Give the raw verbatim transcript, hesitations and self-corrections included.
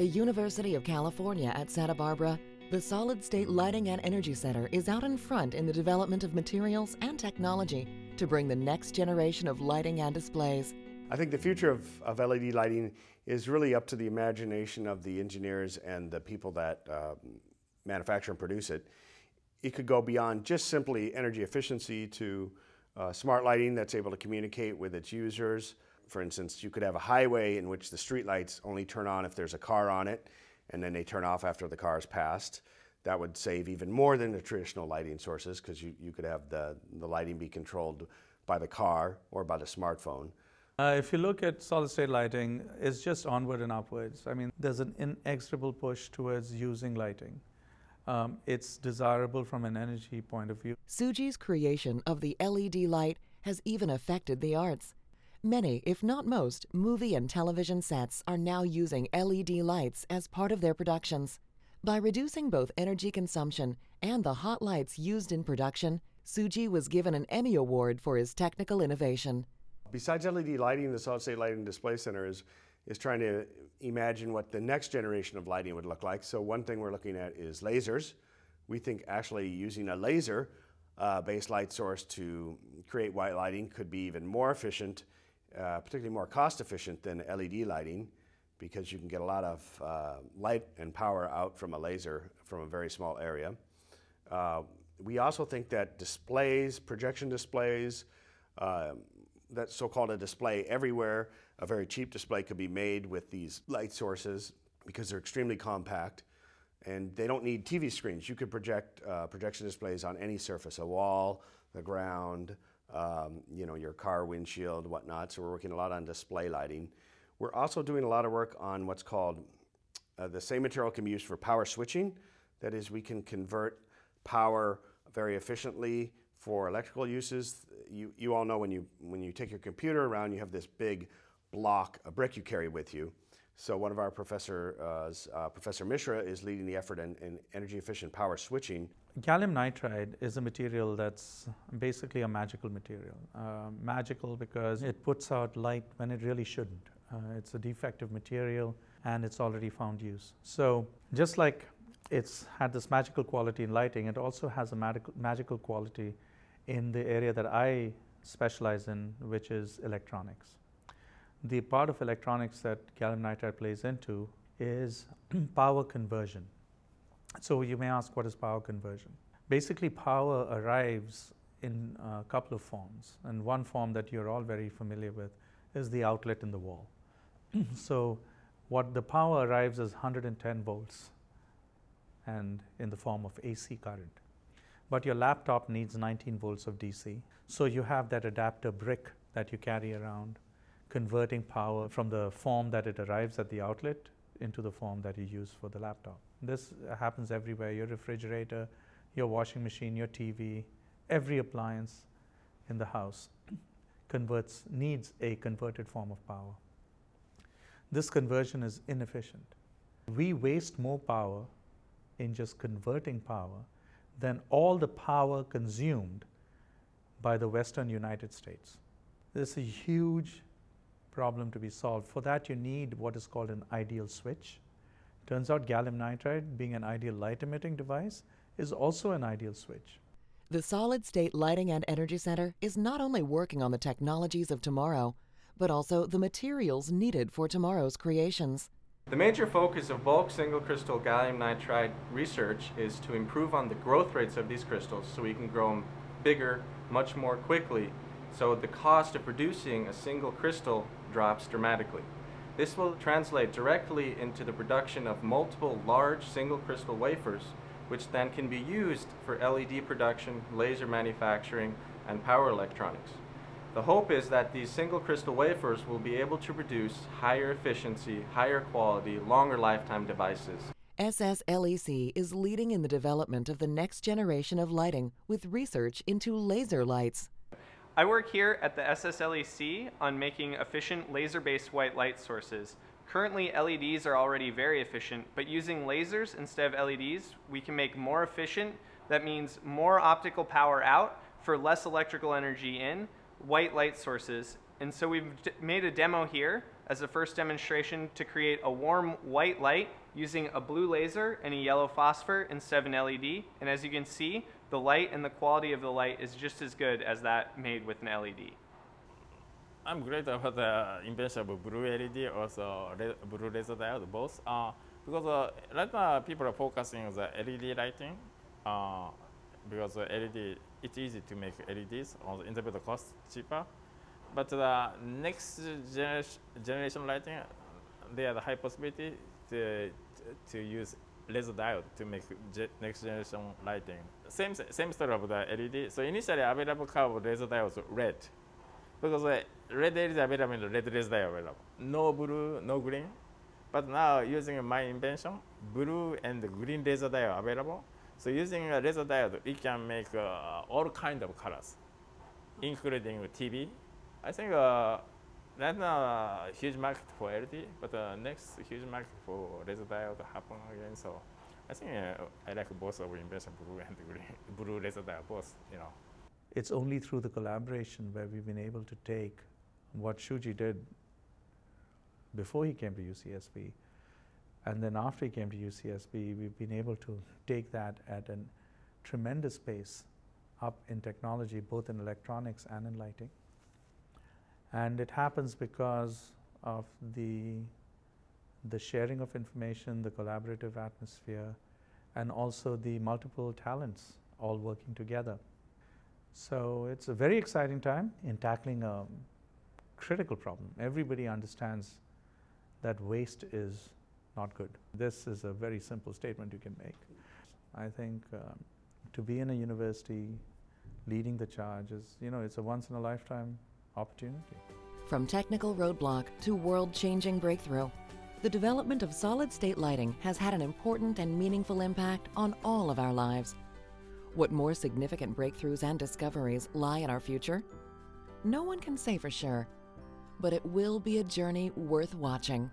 the University of California at Santa Barbara, the Solid State Lighting and Energy Center is out in front in the development of materials and technology to bring the next generation of lighting and displays. I think the future of, of L E D lighting is really up to the imagination of the engineers and the people that uh, manufacture and produce it. It could go beyond just simply energy efficiency to uh, smart lighting that's able to communicate with its users. For instance, you could have a highway in which the streetlights only turn on if there's a car on it, and then they turn off after the car's passed. That would save even more than the traditional lighting sources, because you, you could have the, the lighting be controlled by the car or by the smartphone. Uh, if you look at solid-state lighting, it's just onward and upwards. I mean, there's an inexorable push towards using lighting. Um, it's desirable from an energy point of view. Shuji's creation of the L E D light has even affected the arts. Many, if not most, movie and television sets are now using L E D lights as part of their productions. By reducing both energy consumption and the hot lights used in production, Shuji was given an Emmy Award for his technical innovation. Besides L E D lighting, the Solid State Lighting Display Center is, is trying to imagine what the next generation of lighting would look like. So one thing we're looking at is lasers. We think actually using a laser-based uh, light source to create white lighting could be even more efficient, Uh, particularly more cost efficient than L E D lighting, because you can get a lot of uh, light and power out from a laser from a very small area. Uh, we also think that displays, projection displays, uh, that so-called a display everywhere, a very cheap display could be made with these light sources because they're extremely compact and they don't need T V screens. You could project uh, projection displays on any surface, a wall, the ground, Um, you know, your car windshield, whatnot. So we're working a lot on display lighting. We're also doing a lot of work on what's called uh, the same material can be used for power switching. That is, we can convert power very efficiently for electrical uses. You you all know when you when you take your computer around, you have this big block, a brick you carry with you. So one of our professors, uh, Professor Mishra, is leading the effort in, in energy-efficient power switching. Gallium nitride is a material that's basically a magical material. Uh, magical because it puts out light when it really shouldn't. Uh, it's a defective material and it's already found use. So just like it's had this magical quality in lighting, it also has a magical, magical quality in the area that I specialize in, which is electronics. The part of electronics that gallium nitride plays into is power conversion. So you may ask, what is power conversion? Basically, power arrives in a couple of forms. And one form that you're all very familiar with is the outlet in the wall. So what the power arrives is one hundred ten volts and in the form of A C current. But your laptop needs nineteen volts of D C. So you have that adapter brick that you carry around, converting power from the form that it arrives at the outlet into the form that you use for the laptop. This happens everywhere, your refrigerator, your washing machine, your T V, every appliance in the house converts, needs a converted form of power. This conversion is inefficient. We waste more power in just converting power than all the power consumed by the Western United States. This is a huge problem to be solved. For that, you need what is called an ideal switch. Turns out gallium nitride, being an ideal light-emitting device, is also an ideal switch. The Solid State Lighting and Energy Center is not only working on the technologies of tomorrow, but also the materials needed for tomorrow's creations. The major focus of bulk single crystal gallium nitride research is to improve on the growth rates of these crystals so we can grow them bigger, much more quickly. So the cost of producing a single crystal drops dramatically. This will translate directly into the production of multiple large single crystal wafers, which then can be used for L E D production, laser manufacturing, and power electronics. The hope is that these single crystal wafers will be able to produce higher efficiency, higher quality, longer lifetime devices. S S L E C is leading in the development of the next generation of lighting with research into laser lights. I work here at the S S L E C on making efficient laser-based white light sources. Currently, L E Ds are already very efficient, but using lasers instead of L E Ds, we can make more efficient. That means more optical power out for less electrical energy in white light sources. And so we've d- made a demo here as a first demonstration to create a warm white light using a blue laser and a yellow phosphor and seven L E D. And as you can see, the light and the quality of the light is just as good as that made with an L E D. I'm great about the invention of blue L E D, also blue laser diode, both. Uh, because uh, right now people are focusing on the L E D lighting. Uh, because L E D, it's easy to make L E Ds, or the interpreter cost cheaper. But the next gener generation lighting, they have the high possibility to, to use laser diode to make ge next generation lighting. Same, same story of the L E D. So initially available curve of laser diode was red. Because the red L E D is available in the red laser diode available. No blue, no green. But now using my invention, blue and the green laser diode are available. So using a laser diode, we can make uh, all kinds of colors, including T V. I think uh, right now a huge market for L E D, but uh, next huge market for laser diode to happen again. So I think uh, I like both of invention, blue and green, blue laser diode, both, you know. It's only through the collaboration where we've been able to take what Shuji did before he came to U C S B. And then after he came to U C S B, we've been able to take that at a tremendous pace up in technology, both in electronics and in lighting. And it happens because of the, the sharing of information, the collaborative atmosphere, and also the multiple talents all working together. So it's a very exciting time in tackling a critical problem. Everybody understands that waste is not good. This is a very simple statement you can make. I think um, to be in a university leading the charge is, you know, it's a once in a lifetime opportunity. From technical roadblock to world-changing breakthrough, the development of solid-state lighting has had an important and meaningful impact on all of our lives. What more significant breakthroughs and discoveries lie in our future? No one can say for sure, but it will be a journey worth watching.